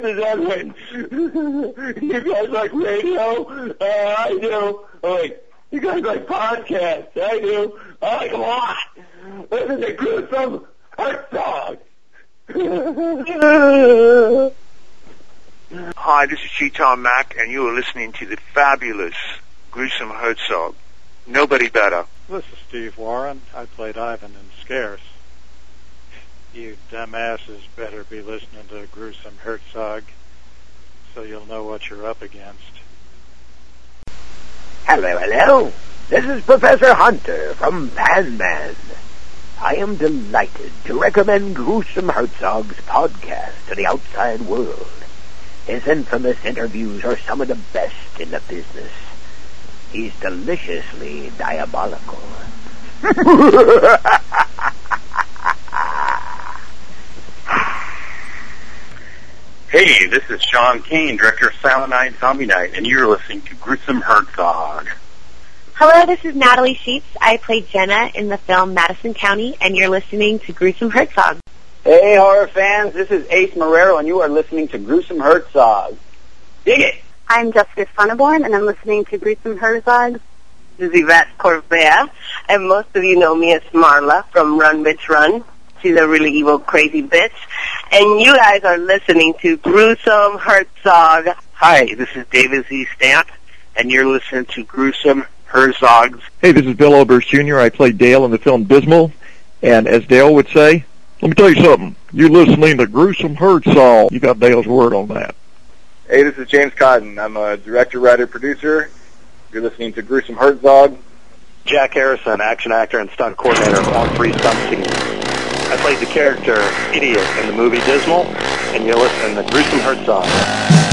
Is that when you guys like radio? I do. Oh, wait. You guys like podcasts? I do. I like them a lot. This is a gruesome Herzog. Hi, this is Cheetah Mac, and you are listening to the fabulous Gruesome Herzog. Nobody better. This is Steve Warren. I played Ivan in Scarce. You dumbasses better be listening to Gruesome Herzog so you'll know what you're up against. Hello, hello. This is Professor Hunter from Pan Man. I am delighted to recommend Gruesome Herzog's podcast to the outside world. His infamous interviews are some of the best in the business. He's deliciously diabolical. Hey, this is Sean Kane, director of Silent Night Zombie Night, and you're listening to Gruesome Herzog. Hello, this is Natalie Sheets. I played Jenna in the film Madison County, and you're listening to Gruesome Herzog. Hey, horror fans, this is Ace Marrero, and you are listening to Gruesome Herzog. Dig it! I'm Jessica Funneborn, and I'm listening to Gruesome Herzog. This is Yvette Corvea, and most of you know me as Marla from Run Bitch Run. She's a really evil, crazy bitch. And you guys are listening to Gruesome Herzog. Hi, this is David Z. Stamp, and you're listening to Gruesome Herzogs. Hey, this is Bill Oberst, Jr. I played Dale in the film Dismal, and as Dale would say, let me tell you something. You're listening to Gruesome Herzog. You got Dale's word on that. Hey, this is James Cotton. I'm a director, writer, producer. You're listening to Gruesome Herzog. Jack Harrison, action actor and stunt coordinator of all three stunt teams. I played the character Idiot in the movie Dismal, and you're listening to Gruesome Herzog.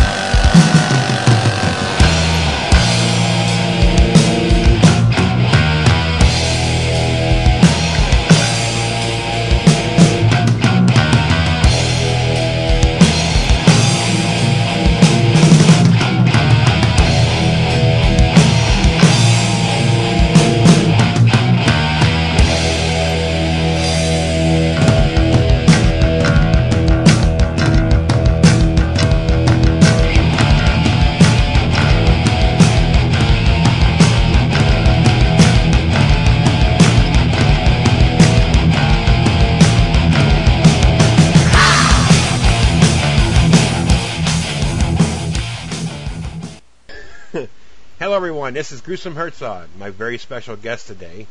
Hello everyone, this is Gruesome Herzog, my very special guest today.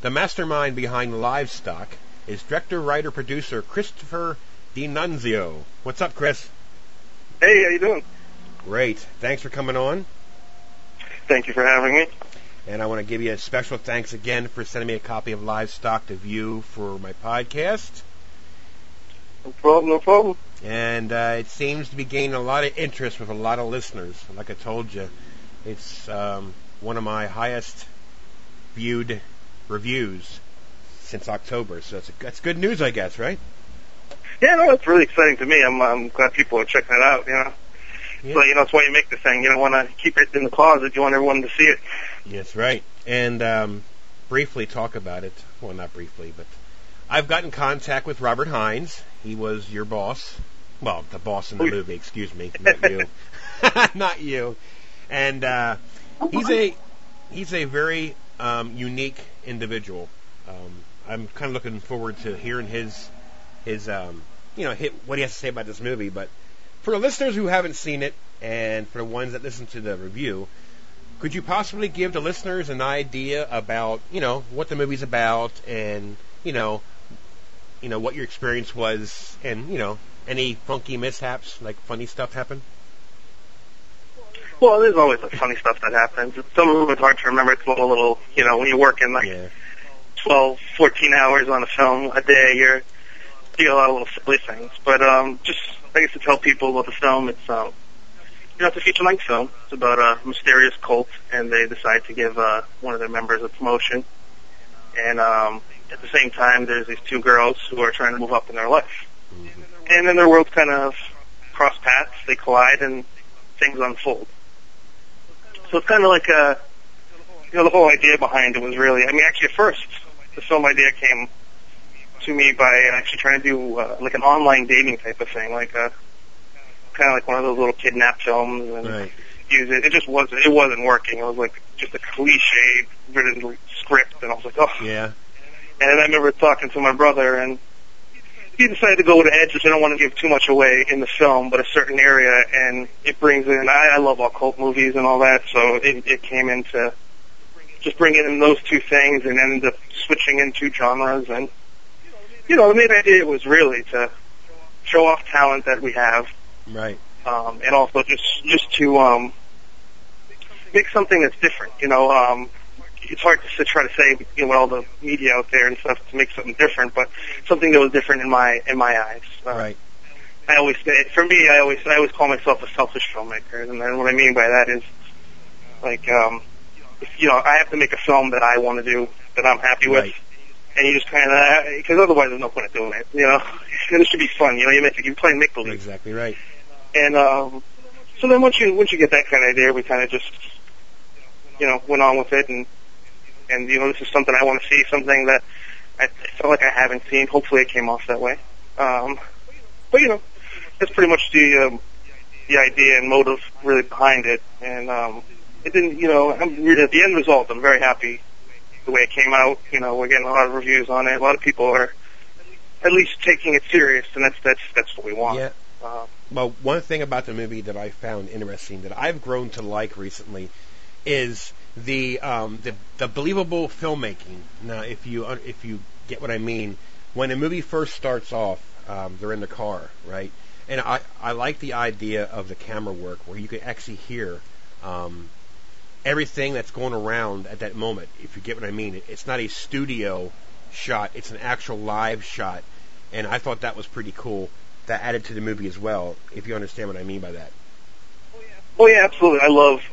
The mastermind behind Livestock is director, writer, producer Christopher De Nunzio. What's up, Chris? Hey, how you doing? Great. Thanks for coming on. Thank you for having me. And I want to give you a special thanks again for sending me a copy of Livestock to view for my podcast. No problem, no problem. And it seems to be gaining a lot of interest with a lot of listeners, like I told you. It's one of my highest viewed reviews since October, so that's good news, I guess, right? Yeah, no, it's really exciting to me. I'm glad people are checking it out, you know. Yeah. So, you know, it's why you make this thing. You don't want to keep it in the closet. You want everyone to see it. Yes, right. And briefly talk about it. Well, not briefly, but I've got in contact with Robert Hines. He was your boss. Well, the boss in the movie, excuse me. Not you. Not you. And he's a very unique individual. I'm kind of looking forward to hearing his what he has to say about this movie. But for the listeners who haven't seen it, and for the ones that listen to the review, could you possibly give the listeners an idea about what the movie's about, and you know what your experience was, and any funky mishaps, like funny stuff happened? Well, there's always funny stuff that happens. Some of it's hard to remember. It's a little when you're working 12, 14 hours on a film a day, you do a lot of little silly things. But just, I guess, to tell people about the film, it's a feature-length film. It's about a mysterious cult, and they decide to give one of their members a promotion. And at the same time, there's these two girls who are trying to move up in their life. Mm-hmm. And then their worlds kind of cross paths. They collide, and things unfold. So it's kind of like the whole idea behind it was really, at first, the film idea came to me by actually trying to do, like an online dating type of thing, like a, kind of like one of those little kidnap films and right. use it. It just wasn't. It wasn't working. It was like just a cliche script, and I was like, oh. Yeah. And I remember talking to my brother, and he decided to go with an edge, which I don't want to give too much away in the film, but a certain area, and it brings in. I love occult movies and all that, so it came into just bringing in those two things, and ended up switching into genres. And you know, the main idea was really to show off talent that we have, right? And also just to make something that's different. You know, it's hard to try to say, you know, with all the media out there and stuff, to make something different, but something that was different in my eyes. Right. I always say, for me, I always call myself a selfish filmmaker, and what I mean by that is, like, you know, I have to make a film that I want to do, that I'm happy with. Right. And you just kind of, because otherwise there's no point in doing it, you know. And it should be fun, you know. You're playing make believe. Exactly right. And so then once you get that kind of idea, we kind of just, you know, went on with it, and you know, this is something I want to see, something that I felt like I haven't seen. Hopefully, it came off that way. But you know, that's pretty much the idea and motive really behind it. And it didn't, you know, at the end result, I'm very happy. The way it came out, you know, we're getting a lot of reviews on it. A lot of people are at least taking it serious, and that's what we want. Yeah. Well, one thing about the movie that I found interesting, that I've grown to like recently, is the believable filmmaking. Now, if you get what I mean, when a movie first starts off, they're in the car, right? And I like the idea of the camera work where you can actually hear. Everything that's going around at that moment, if you get what I mean. It's not a studio shot, it's an actual live shot, and I thought that was pretty cool. That added to the movie as well, if you understand what I mean by that. Oh yeah, absolutely. I love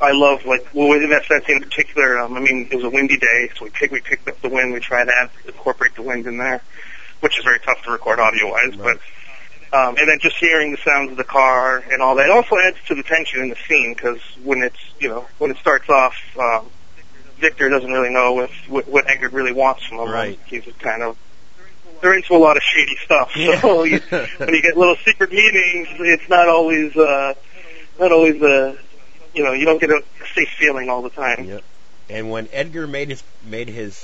like, well, in that sense in particular, I mean, it was a windy day, so we picked up the wind, we tried to incorporate the wind in there, which is very tough to record audio-wise, right. But... and then just hearing the sounds of the car and all that, it also adds to the tension in the scene, because when it starts off, Victor doesn't really know what Eggert really wants from him. Right. He's kind of, they're into a lot of shady stuff. Yeah. So when you get little secret meetings, it's not always you know, you don't get a safe feeling all the time. Yep. And when Edgar made his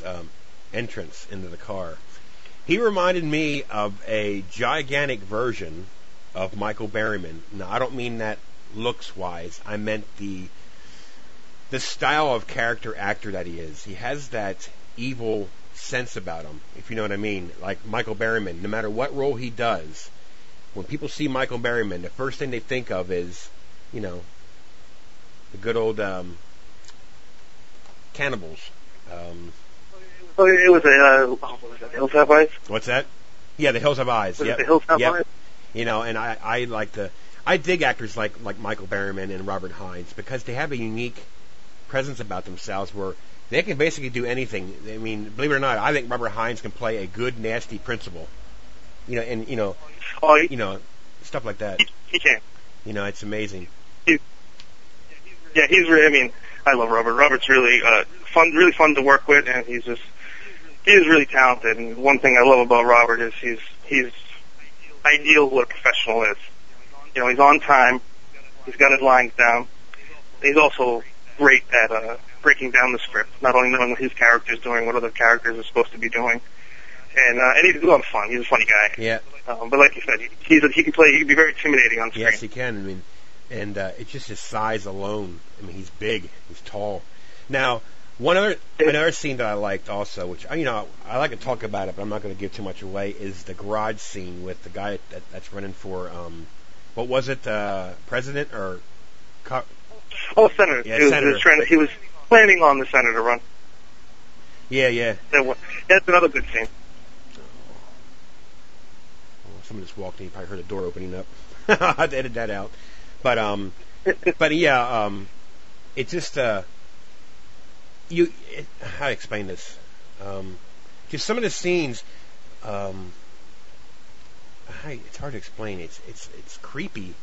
entrance into the car. He reminded me of a gigantic version of Michael Berryman. Now, I don't mean that looks-wise. I meant the style of character actor that he is. He has that evil sense about him, if you know what I mean. Like Michael Berryman, no matter what role he does, when people see Michael Berryman, the first thing they think of is, you know, the good old cannibals. Oh, it was The Hills Have Eyes? What's that? Yeah, The Hills Have Eyes. Was it The Hills Have Eyes? You know, and I dig actors like Michael Berryman and Robert Hines, because they have a unique presence about themselves where they can basically do anything. I mean, believe it or not, I think Robert Hines can play a good, nasty principal. You know, and, you know, stuff like that. He can. You know, it's amazing. He's really, I mean, I love Robert. Robert's really fun to work with, and he's just... He is really talented, and one thing I love about Robert is he's ideal what a professional is. You know, he's on time, he's got his lines down, he's also great at breaking down the script, not only knowing what his character's doing, what other characters are supposed to be doing, and he's a lot of fun. He's a funny guy. Yeah. But like you said, he can be very intimidating on screen. Yes, he can. I mean, and it's just his size alone. I mean, he's big, he's tall. Now. Another scene that I liked also, which, you know, I like to talk about it, but I'm not going to give too much away, is the garage scene with the guy that's running for, what was it, president or... senator. Yeah, senator. He was planning on the senator run. Yeah. That's another good scene. Oh, someone just walked in, you probably heard a door opening up. I had to edit that out. But, it just... how do I explain this? Just some of the scenes, it's hard to explain. It's creepy.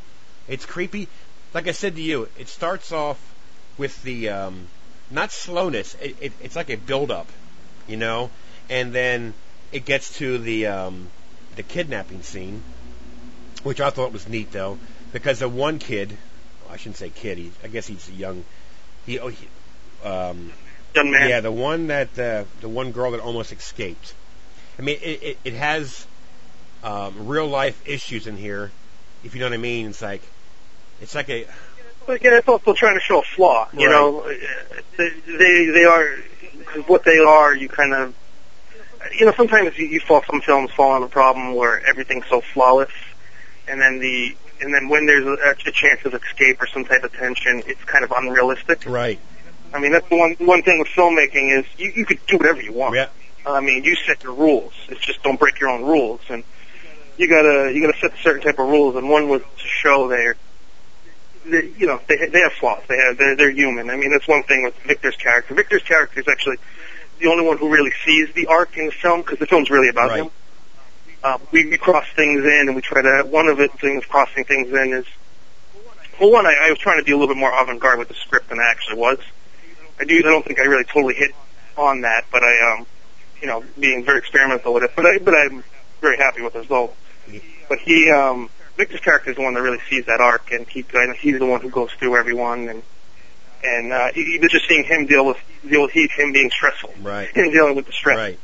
It's creepy. Like I said to you, it starts off with the not slowness. It's like a build-up, you know, and then it gets to the kidnapping scene, which I thought was neat though. Because the one kid, I shouldn't say kid, I guess he's young. Young man. Yeah, the one girl that almost escaped. I mean, it has real life issues in here, if you know what I mean. It's like a. But again, it's also trying to show a flaw. You right. know, they are what they are. You kind of, you know, sometimes you some films fall on a problem where everything's so flawless, and then when there's a chance of escape or some type of tension, it's kind of unrealistic. Right. I mean, that's the one thing with filmmaking is you could do whatever you want. Yeah. I mean, you set your rules. It's just don't break your own rules, and you gotta set a certain type of rules. And one was to show they have flaws. They're human. I mean, that's one thing with Victor's character. Victor's character is actually the only one who really sees the arc in the film because the film's really about right. him. We cross things in, and we try to. One of the things crossing things in is, well, one, I was trying to be a little bit more avant-garde with the script than I actually was. I don't think I really totally hit on that, but I, being very experimental with it. But I'm very happy with the result. But he, Victor's character is the one that really sees that arc, and he's the one who goes through everyone, and even just seeing him deal with him being stressful, right? Him dealing with the stress, right?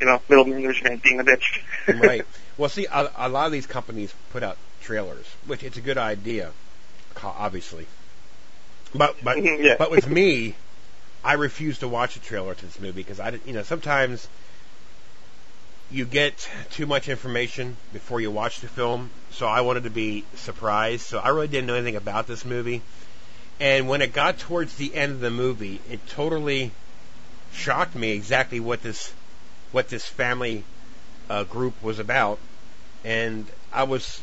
You know, middle management being a bitch, right? Well, see, a lot of these companies put out trailers, which it's a good idea, obviously. But yeah. But with me, I refuse to watch a trailer to this movie because sometimes you get too much information before you watch the film. So I wanted to be surprised. So I really didn't know anything about this movie. And when it got towards the end of the movie, it totally shocked me exactly what this family group was about. And I was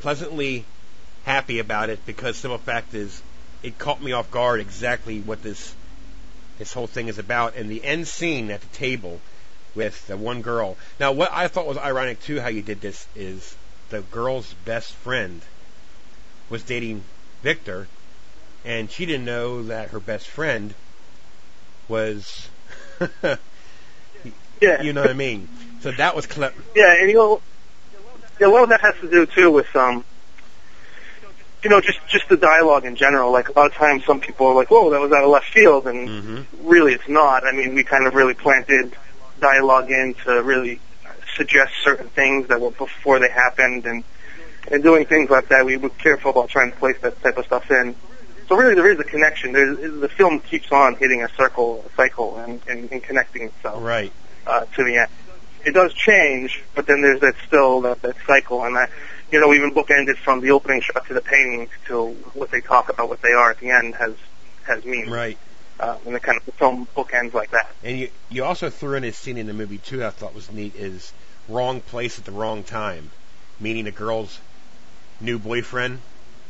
pleasantly happy about it because the simple fact is it caught me off guard exactly what this whole thing is about. And the end scene at the table with the one girl. Now, what I thought was ironic, too, how you did this is the girl's best friend was dating Victor, and she didn't know that her best friend was... yeah. You know what I mean? So that was clever. Yeah, and a lot of that has to do, too, with... just the dialogue in general. Like, a lot of times some people are like, whoa, that was out of left field, and really it's not. I mean, we kind of really planted dialogue in to really suggest certain things that were before they happened, and doing things like that. We were careful about trying to place that type of stuff in. So really there is a connection. The film keeps on hitting a cycle and connecting itself right. To the end. It does change, but then there's that cycle, and we even bookended from the opening shot to the paintings to what they talk about, what they are at the end has meaning. Right. And the kind of film bookends like that. And you also threw in a scene in the movie, too, that I thought was neat, is wrong place at the wrong time, meaning the girl's new boyfriend,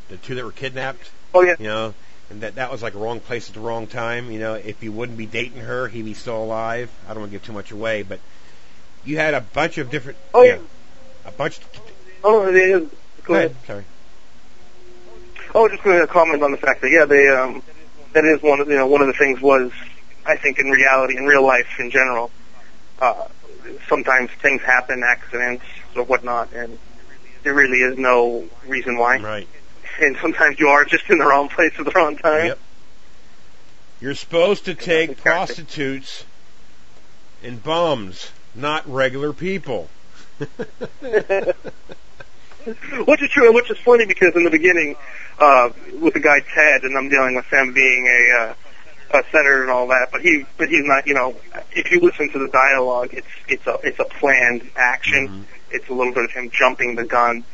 the two that were kidnapped. Oh, yeah. You know, and that was like wrong place at the wrong time. You know, if he wouldn't be dating her, he'd be still alive. I don't want to give too much away, but you had a bunch of different... Oh, yeah. A bunch... Oh, yeah. Go ahead. Sorry. Oh, just going to comment on the fact that, yeah, they... That is one of the things was, I think, in reality, in real life in general, sometimes things happen, accidents or whatnot, and there really is no reason why. Right. And sometimes you are just in the wrong place at the wrong time. Yep. You're supposed to take prostitutes and bums, not regular people. Which is true, and which is funny because in the beginning, with the guy Ted, and I'm dealing with him being a senator and all that, but he's not. You know, if you listen to the dialogue, it's a planned action. Mm-hmm. It's a little bit of him jumping the gun,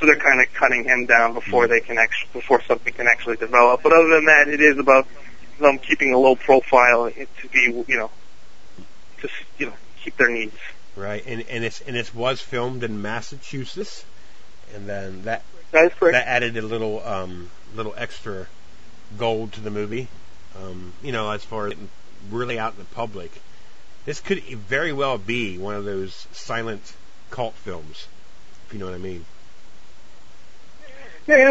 so they're kind of cutting him down before they can actually, before something can actually develop. But other than that, it is about them keeping a low profile to be, keep their needs. Right, and it was filmed in Massachusetts. And then that added a little extra gold to the movie, as far as really out in the public. This could very well be one of those silent cult films, if you know what I mean. Yeah,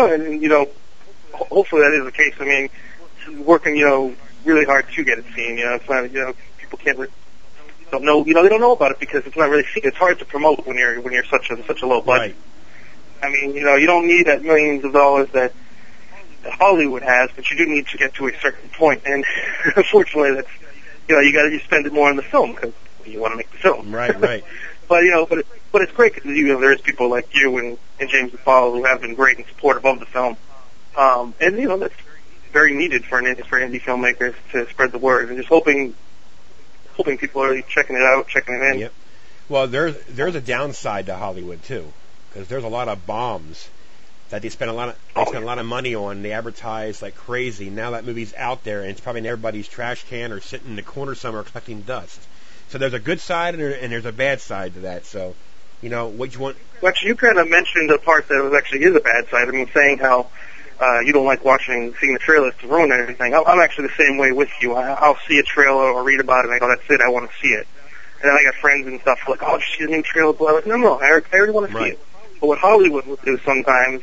hopefully that is the case. I mean, working, really hard to get it seen. It's not, people can't. Don't know. They don't know about it because it's not really seen. It's hard to promote when you're such a low budget. Right. I mean, you know, you don't need that millions of dollars that Hollywood has, but you do need to get to a certain point. And unfortunately, that's, you know, you got to spend it more on the film because you want to make the film. Right, right. But you know, but it's great because you know there's people like you and James DePaul who have been great and supportive of the film. And you know that's very needed for indie filmmakers to spread the word. And just hoping people are really checking it out, checking it in. Yep. Well, there's a downside to Hollywood too, because there's a lot of bombs that they spend a lot of money on. They advertise like crazy. Now that movie's out there, and it's probably in everybody's trash can or sitting in the corner somewhere collecting dust. So there's a good side and there's a bad side to that. So, you know, what you want... Well, actually, you kind of mentioned the part that actually is a bad side. I mean, saying how you don't like seeing the trailers to ruin everything. I'm actually the same way with you. I'll see a trailer or read about it, and I go, that's it, I want to see it. And then I got friends and stuff like, oh, did you see the new trailer? But I'm like, no, I already want to see it. But what Hollywood will do sometimes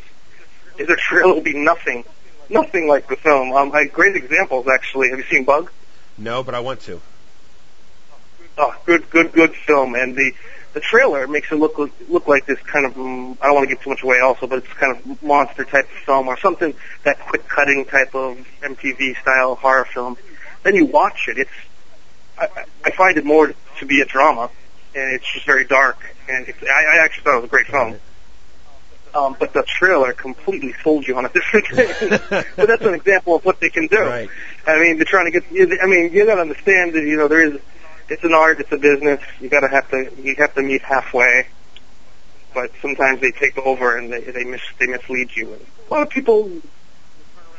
is their trailer will be nothing like the film. A great example is actually, have you seen Bug? No, but I want to. Oh, good film, and the trailer makes it look like this kind of I don't want to give too much away also, but it's kind of monster type of film or something, that quick cutting type of MTV style horror film. Then you watch it, I find it more to be a drama, and it's just very dark. And I actually thought it was a great film, but the trailer completely sold you on a different thing. But that's an example of what they can do. Right. I mean, they're trying to get. I mean, you gotta understand that you know there is. It's an art. It's a business. You have to meet halfway. But sometimes they take over and they mislead you. And a lot of people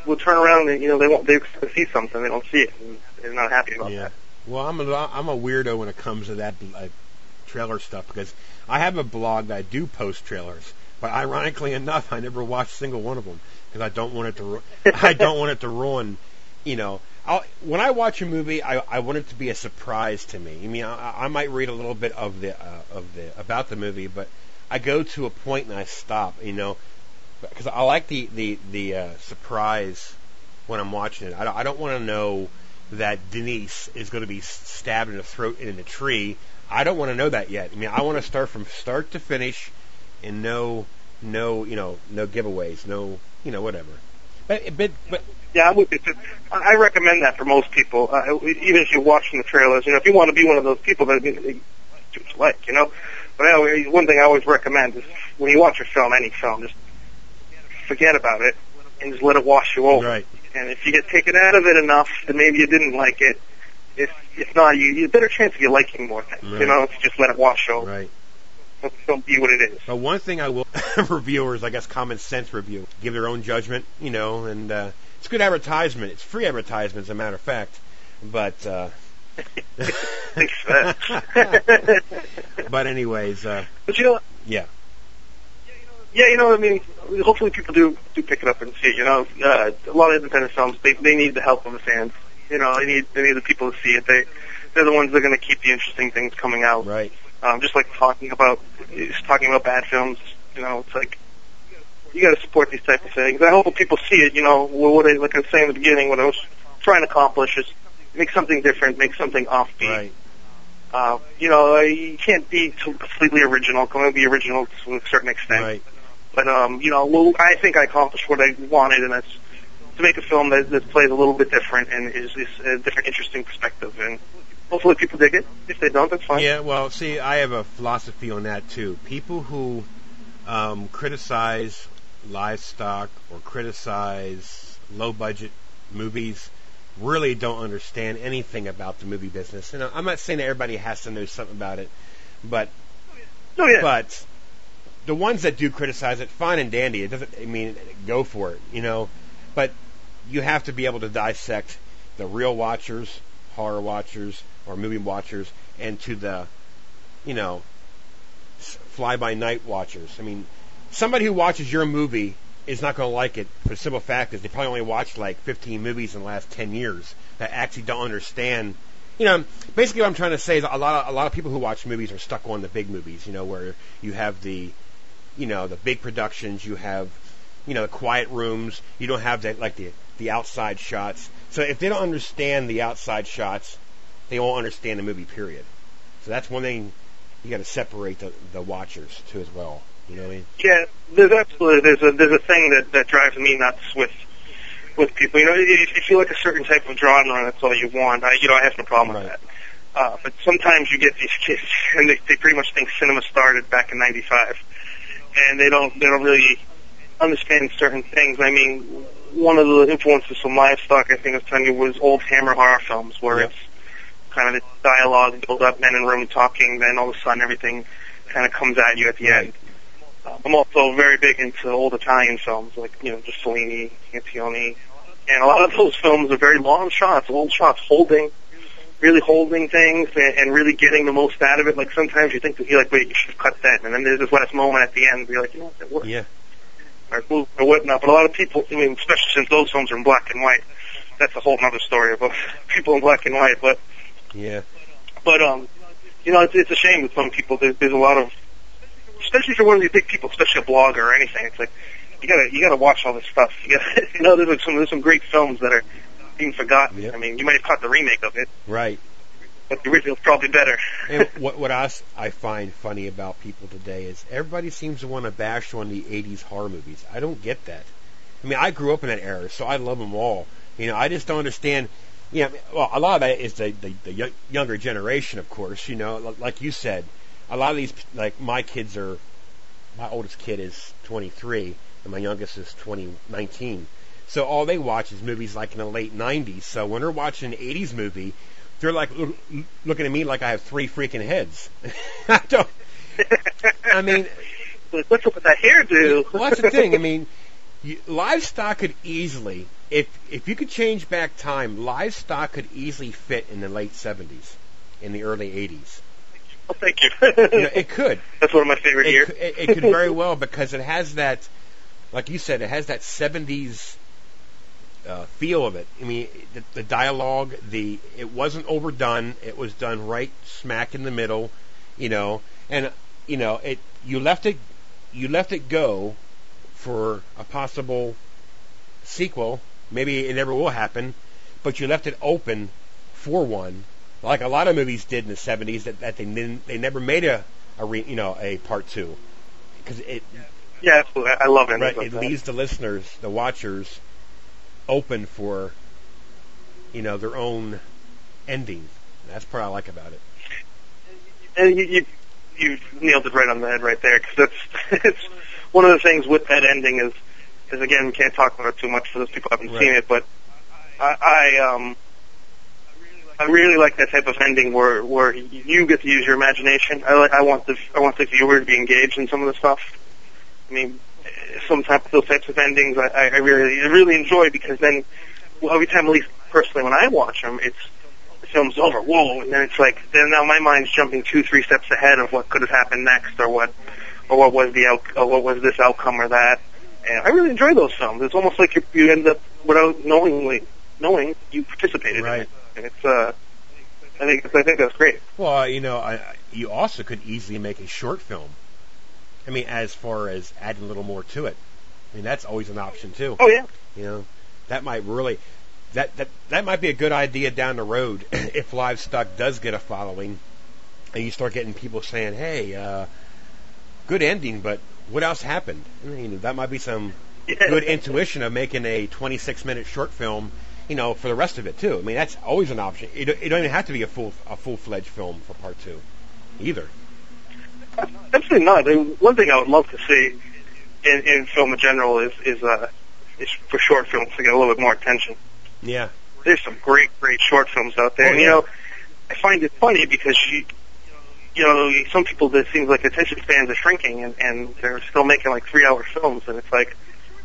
will turn around and you know they see something they don't see it and they're not happy about that. Well, I'm a weirdo when it comes to that trailer stuff because I have a blog that I do post trailers, but ironically enough, I never watch a single one of them because I don't want it to ruin. You know, when I watch a movie, I want it to be a surprise to me. I mean, I might read a little bit of about the movie, but I go to a point and I stop. You know, because I like the surprise when I'm watching it. I don't want to know that Denise is going to be stabbed in the throat and in a tree. I don't want to know that yet. I mean, I want to start from start to finish, and no giveaways, no, you know, whatever. But yeah, I recommend that for most people. Even if you're watching the trailers, you know, if you want to be one of those people that it's like, you know. But anyway, one thing I always recommend is when you watch a film, any film, just forget about it and just let it wash you over. Right. And if you get taken out of it enough, then maybe you didn't like it. If not, you have a better chance of you liking more things. Right. You know, if you just let it wash over. Right. Don't be what it is. But one thing I will, reviewers, I guess, common sense review, give their own judgment, you know, and it's good advertisement. It's free advertisement, as a matter of fact. But, but anyways, but you know, yeah, you know, I mean, hopefully people do pick it up and see it. You know, a lot of independent films, they need the help of the fans. You know, they need the people to see it. They're the ones that are going to keep the interesting things coming out. Right. Just like talking about bad films, you know, it's like you got to support these type of things. And I hope people see it. You know, what I, like I was saying in the beginning, what I was trying to accomplish is make something different, make something offbeat. Right. You know, you can't be completely original. Can only be original to a certain extent. Right. But you know, well, I think I accomplished what I wanted, and that's to make a film that plays a little bit different and is a different, interesting perspective. And hopefully people dig it. If they don't, that's fine. Yeah, well, see, I have a philosophy on that, too. People who criticize livestock or criticize low-budget movies really don't understand anything about the movie business. And I'm not saying that everybody has to know something about it, but but the ones that do criticize it, fine and dandy. It doesn't, I mean, go for it, you know. But you have to be able to dissect the real watchers, horror watchers, or movie watchers, and to the, you know, fly-by-night watchers. I mean, somebody who watches your movie is not going to like it for the simple fact is they probably only watched like 15 movies in the last 10 years that actually don't understand. You know, basically what I'm trying to say is a lot of people who watch movies are stuck on the big movies, you know, where you have the, you know, the big productions, you have, you know, the quiet rooms, you don't have that, like the outside shots. So if they don't understand the outside shots, they won't understand the movie, period. So that's one thing you got to separate the watchers to as well. You know what I mean? Yeah, there's a thing that drives me nuts with people. You know, if you like a certain type of genre, that's all you want. I have no problem with that. But sometimes you get these kids, and they pretty much think cinema started back in '95, and they don't really understand certain things. I mean, one of the influences from Livestock, I think I was telling you, was old Hammer horror films, where it's kind of the dialogue build up, men in a room talking, then all of a sudden everything kind of comes at you at the end. I'm also very big into old Italian films, like, you know, just Fellini, Antonioni, and a lot of those films are very long shots, old shots, really holding things and really getting the most out of it. Like, sometimes you think that you're like, wait, you should have cut that, and then there's this last moment at the end where you're like, you know what, that worked. Yeah. Or whatnot. But a lot of people, I mean, especially since those films are in black and white, that's a whole other story about people in black and white. But yeah. But you know, it's a shame with some people. There's a lot of, especially for one of these big people, especially a blogger or anything. It's like you gotta watch all this stuff. You know, there's some great films that are being forgotten. Yep. I mean, you might have caught the remake of it, right? But the original's probably better. And what I find funny about people today is everybody seems to want to bash on the '80s horror movies. I don't get that. I mean, I grew up in that era, so I love them all. You know, I just don't understand. Yeah, you know, well, a lot of that is the younger generation, of course. You know, like you said, a lot of these, like my oldest kid is 23, and my youngest is 19. So all they watch is movies like in the late 90s. So when they're watching an 80s movie, they're like looking at me like I have three freaking heads. I mean, what's up with that hairdo? Well, that's the thing. I mean, Livestock could easily, if you could change back time, Livestock could easily fit in the late 70s, in the early 80s. Well, thank you. You know, it could. That's one of my favorite years. It could very well, because it has that, like you said, it has that 70s. Feel of it. I mean, the dialogue, it wasn't overdone. It was done right smack in the middle, you know. And you know, you left it go for a possible sequel. Maybe it never will happen, but you left it open for one, like a lot of movies did in the '70s that they never made a part 2, because it. Yeah, absolutely. I love it. Right, it leaves the listeners, the watchers, open for, you know, their own ending. That's what I like about it. And you nailed it right on the head right there, because it's one of the things with that ending is again, we can't talk about it too much for those people who haven't seen it, but I really like that type of ending where you get to use your imagination. I want the viewer to be engaged in some of the stuff. I mean, sometimes those types of endings I really enjoy, because then every time, at least personally when I watch them, the film's over, whoa, and then it's like, then now my mind's jumping 2-3 steps ahead of what could have happened next, or what was this outcome or that. And I really enjoy those films. It's almost like you end up, without knowing, you participated in it. And it's I think that's great. Well, you know, you also could easily make a short film. I mean, as far as adding a little more to it, I mean, that's always an option too. Oh yeah. You know, that might really, that might be a good idea down the road if Livestock does get a following, and you start getting people saying, "Hey, good ending, but what else happened?" I mean, that might be some good intuition of making a 26-minute short film. You know, for the rest of it too. I mean, that's always an option. It don't even have to be a full-fledged film for part 2, either. Absolutely not. I mean, one thing I would love to see in film in general is for short films to get a little bit more attention. Yeah, there's some great short films out there, and you know, I find it funny because you know, some people, that seems like attention spans are shrinking, and they're still making like 3-hour films, and it's like,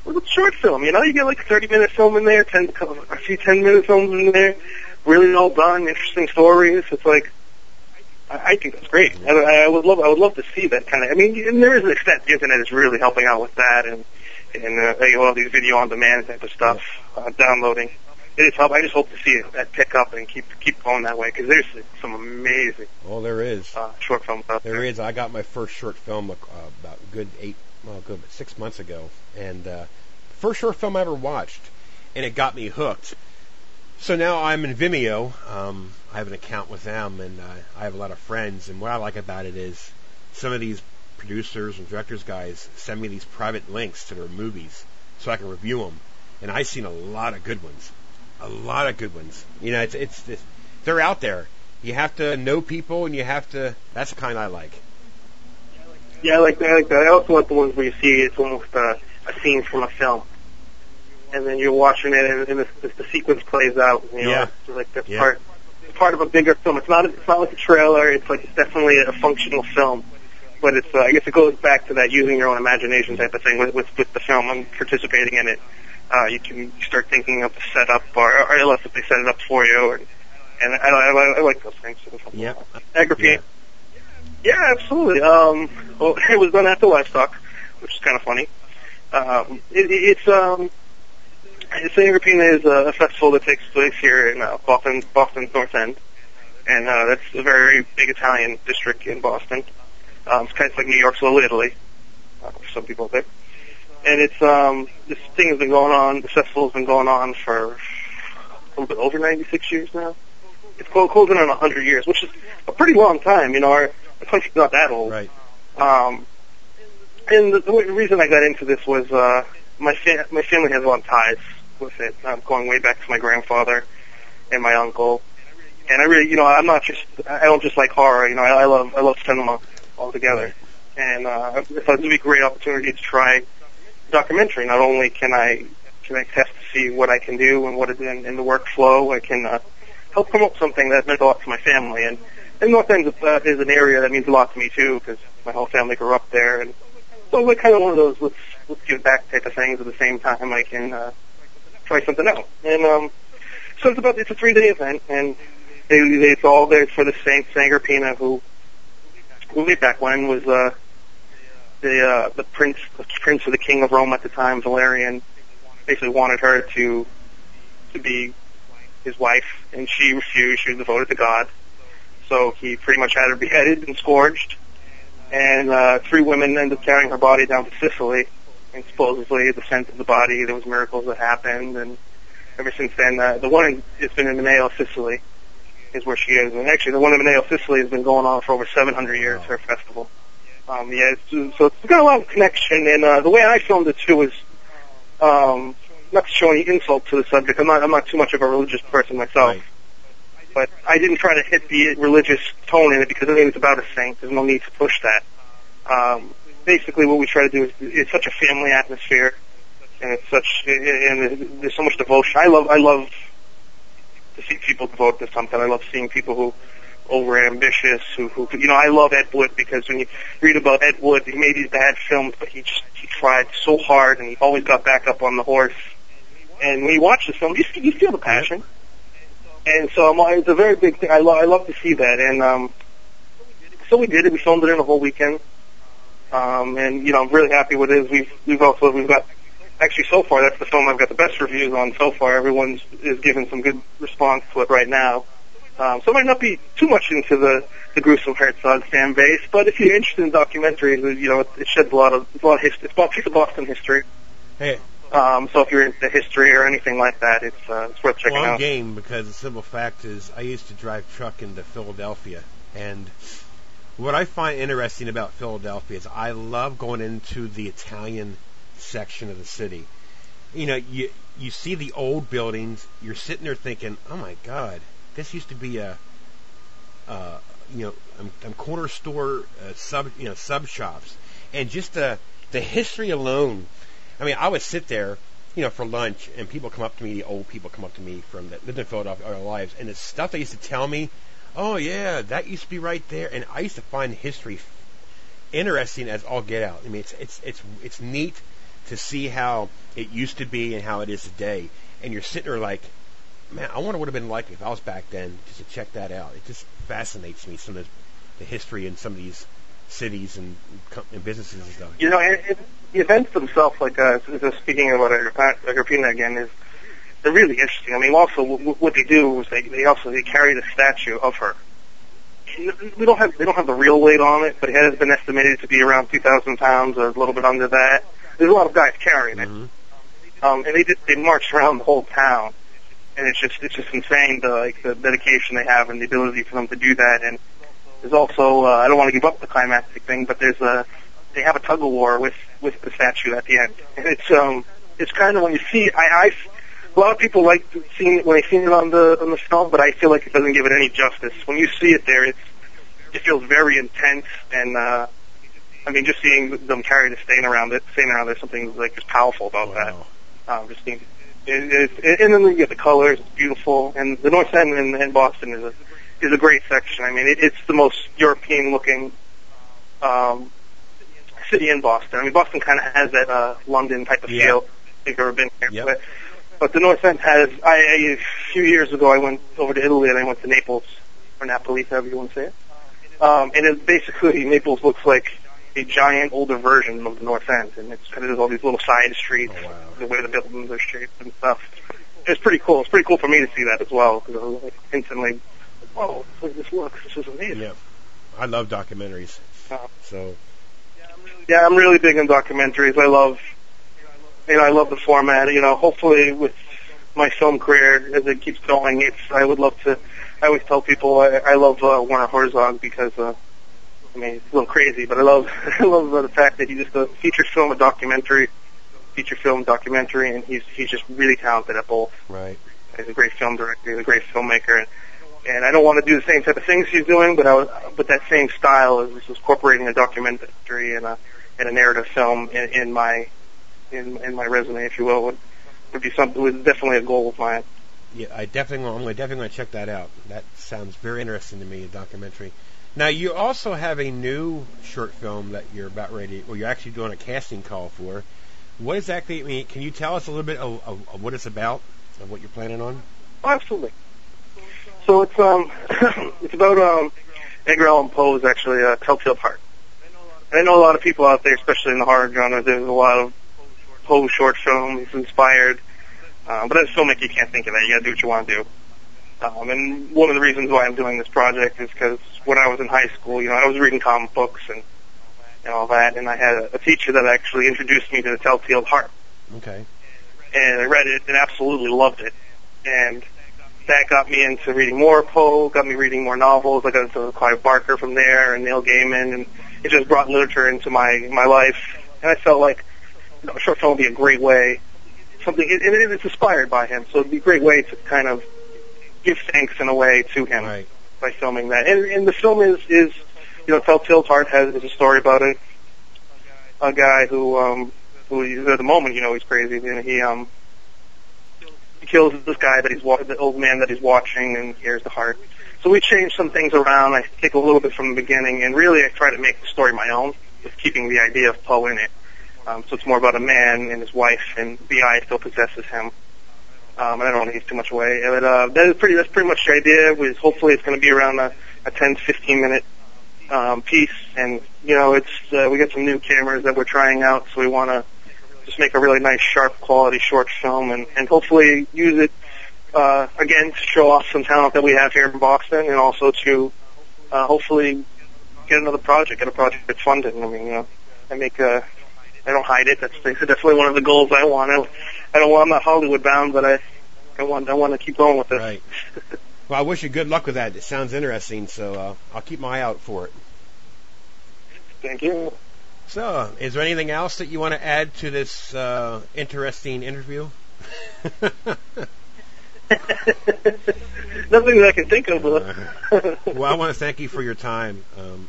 well, it's a short film, you know, you get like a 30-minute film in there, a few 10-minute films in there, really well done, interesting stories. It's like, I think that's great. I would love to see that kind of. I mean, and there is an extent the internet is really helping out with that, and all these video on demand type of stuff, downloading. It is help. I just hope to see that pick up and keep going that way, because there's some amazing. Oh, there is short films out there. There is. I got my first short film about 6 months ago, and first short film I ever watched, and it got me hooked. So now I'm in Vimeo. I have an account with them, and I have a lot of friends. And what I like about it is some of these producers and directors guys send me these private links to their movies so I can review them. And I've seen a lot of good ones. You know, it's they're out there. You have to know people, and you have to... That's the kind I like. Yeah, I like that. I also like the ones where you see it's almost a scene from a film. And then you're watching it, and the sequence plays out. You know, yeah. It's like that's part of a bigger film. It's not like a trailer. It's like it's definitely a functional film. But it's I guess it goes back to that using your own imagination type of thing with the film and participating in it. You can start thinking of the setup, or unless if they set it up for you. And I like those things. Yeah. Agrippina. Yeah, absolutely. Well, it was done after Livestock, which is kind of funny. Agrippina is a festival that takes place here in Boston's North End, and that's a very big Italian district in Boston. It's kind of like New York's Little Italy, for some people think. And it's this thing has been going on. The festival has been going on for a little bit over 96 years now. It's closing on 100 years, which is a pretty long time. You know, our country's not that old. Right. And the reason I got into this was my family has a lot of ties with it. I'm going way back to my grandfather and my uncle. And I really, you know, I don't just like horror. You know, I love cinema altogether. And I thought it would be a great opportunity to try documentary. Not only can I test to see what I can do and what is in the workflow, I can help promote something that meant a lot to my family. And North End is an area that means a lot to me too, because my whole family grew up there. And so we're kind of one of those let's give back type of things. At the same time, I can try something out. And so it's a 3-day event, and it's all there for the same Agrippina, who way back when was the prince of the king of Rome at the time, Valerian, basically wanted her to be his wife, and she refused. She was devoted to God, so he pretty much had her beheaded and scourged, and 3 women ended up carrying her body down to Sicily, and supposedly the scent of the body, there was miracles that happened, and ever since then, the one that's been in Mineo, Sicily, is where she is, and actually the one in Mineo, Sicily has been going on for over 700 years, her festival. So it's got a lot of connection, and the way I filmed it too is not to show any insult to the subject. I'm not too much of a religious person myself, right. But I didn't try to hit the religious tone in it because I think it's about a saint. There's no need to push that. Basically, what we try to do is it's such a family atmosphere, and there's so much devotion. I love to see people devote to something. I love seeing people who. Over ambitious, who you know, I love Ed Wood because when you read about Ed Wood, he made these bad films, but he tried so hard and he always got back up on the horse. And when you watch the film, you feel the passion. And so it's a very big thing. I love to see that. And so we did it. We filmed it in a whole weekend. And you know, I'm really happy with it. We've got actually so far that's the film I've got the best reviews on so far. Everyone's is giving some good response to it right now. So I might not be too much into the Gruesome Herzog fan base, but if you're interested in documentaries, you know, it sheds a lot of history. It's a piece of Boston history. Hey. So if you're into history or anything like that, it's worth checking out. Long game, because the simple fact is I used to drive truck into Philadelphia, and what I find interesting about Philadelphia is I love going into the Italian section of the city. You know, you see the old buildings, you're sitting there thinking, oh my God. This used to be a corner store sub shops, and just the history alone. I mean, I would sit there, you know, for lunch, and people come up to me. The old people come up to me from that lived in Philadelphia all their lives, and the stuff they used to tell me. Oh yeah, that used to be right there, and I used to find history interesting as all get out. I mean, it's neat to see how it used to be and how it is today, and you're sitting there like. Man, I wonder what it would have been like if I was back then, just to check that out. It just fascinates me, some of the history in some of these cities and businesses and stuff. You know, the events themselves, like speaking about Agrippina again, they're really interesting. I mean, also what they do is they carry the statue of her. They don't have the real weight on it, but it has been estimated to be around 2,000 pounds or a little bit under that. There's a lot of guys carrying it, and they marched around the whole town. And it's just insane the dedication they have and the ability for them to do that. And there's also I don't want to give up the climactic thing, but there's a they have a tug of war with the statue at the end. And it's kind of, when you see it, a lot of people like seeing it when they've seen it on the film, but I feel like it doesn't give it any justice. When you see it there, it feels very intense, and I mean, just seeing them carry the stain around, there's something like just powerful about that. Just seeing it, and then you get the colors, it's beautiful, and the North End in Boston is a great section. I mean, it's the most European looking city in Boston. I mean, Boston kind of has that London type of feel. If you've ever been there, yep. But the North End has. A few years ago, I went over to Italy and I went to Naples, or Napoli, however you want to say it. And it basically, Naples looks like a giant older version of the North End, and it's kind of, there's all these little side streets, the way the buildings are shaped and stuff. It's pretty cool. It's pretty cool for me to see that as well, because I was like, instantly, whoa, look at this looks. This is amazing. Yeah, I love documentaries. So yeah, I'm really big on documentaries. I love the format. You know, hopefully with my film career as it keeps going, I would love to. I always tell people I love Werner Herzog because I mean, it's a little crazy, but I love the fact that he just does feature film, documentary, and he's just really talented at both. Right. He's a great film director, he's a great filmmaker, and I don't want to do the same type of things he's doing, but that same style is just incorporating a documentary and a narrative film in my resume, if you will, would be something. Was definitely a goal of mine. Yeah, I'm definitely going to check that out. That sounds very interesting to me, a documentary. Now, you also have a new short film that you're about ready, or you're actually doing a casting call for. What exactly? I mean, can you tell us a little bit of what it's about and what you're planning on? Oh, absolutely. So it's it's about Edgar Allan Poe's actually Tell-Tale Heart. I know a lot of people out there, especially in the horror genre, there's a lot of Poe short film. He's inspired, but as a filmmaker, you can't think of that. You got to do what you want to do. And one of the reasons why I'm doing this project is because when I was in high school, you know, I was reading comic books and all that, and I had a teacher that actually introduced me to the Tell-Tale Heart. Okay. And I read it and absolutely loved it. And that got me into reading more Poe, got me reading more novels. I got into Clive Barker from there and Neil Gaiman, and it just brought literature into my life. And I felt like, you know, a short film would be a great way, it's inspired by him, so it would be a great way to kind of give thanks in a way to him, right, by filming that. And the film is you know, Tell-Tale Heart is a story about a guy who at the moment, you know, he's crazy, and you know, he kills this guy that the old man that he's watching, and here's the heart. So we change some things around. I take a little bit from the beginning, and really I try to make the story my own, with keeping the idea of Poe in it. So it's more about a man and his wife, and the eye still possesses him. And I don't want to give too much away. But that's pretty much the idea. Hopefully it's going to be around a 10, 15-minute piece. And, you know, it's we got some new cameras that we're trying out, so we want to just make a really nice, sharp quality short film and hopefully use it, again, to show off some talent that we have here in Boston, and also to hopefully get a project that's funded. I mean, you know, I don't hide it. That's definitely one of the goals I want. I'm not Hollywood bound, but I want to keep going with it. Right. Well, I wish you good luck with that. It sounds interesting, so I'll keep my eye out for it. Thank you. So, is there anything else that you want to add to this interesting interview? Nothing that I can think of. Well, I want to thank you for your time.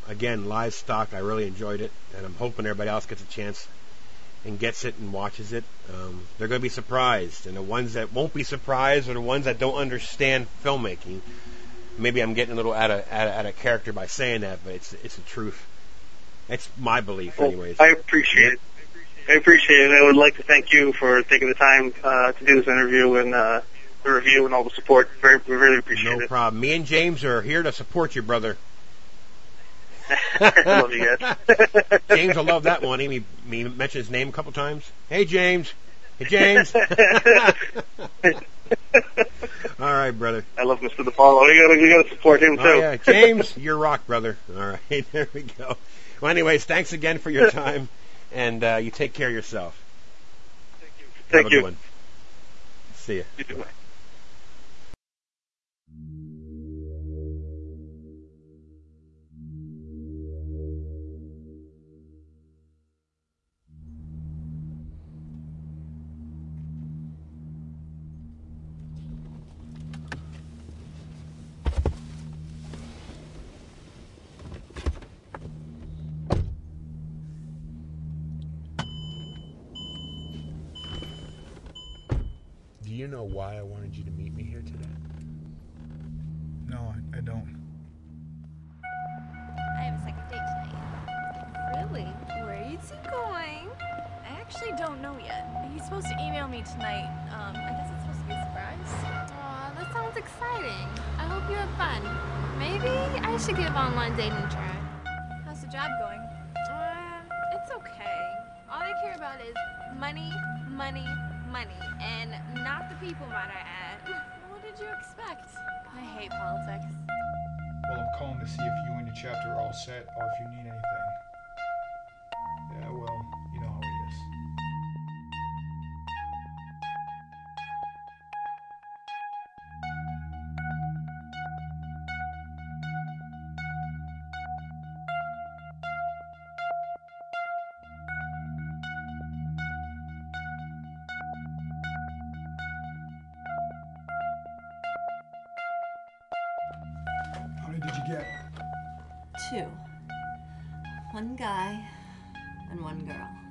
Again, Livestock, I really enjoyed it, and I'm hoping everybody else gets a chance and gets it and watches it. They're going to be surprised, and the ones that won't be surprised are the ones that don't understand filmmaking. Maybe I'm getting a little out of character by saying that, but it's the truth. That's my belief, anyways. Well, I appreciate it. I would like to thank you for taking the time to do this interview and the review and all the support. We really appreciate it. No problem. Me and James are here to support you, brother. I love you guys. James will love that one. He mentioned his name a couple times. Hey, James. Hey, James. All right, brother. I love Mr. DePaulo. You gotta support him, too. Oh, yeah. James, you're rock, brother. All right, there we go. Well, anyways, thanks again for your time, and you take care of yourself. Thank you. Have a good one. See ya. You too. you know why I wanted you to meet me here today? No, I don't. I have a second date tonight. Really? Where is he going? I actually don't know yet. He's supposed to email me tonight. I guess it's supposed to be a surprise. Aw, that sounds exciting. I hope you have fun. Maybe I should give online dating a try. How's the job going? It's okay. All I care about is money, money, money, and not the people, might I add. What did you expect? I hate politics. Well, I'm calling to see if you and your chapter are all set or if you need anything. Yeah, well, you know how it is. Two. One guy and one girl.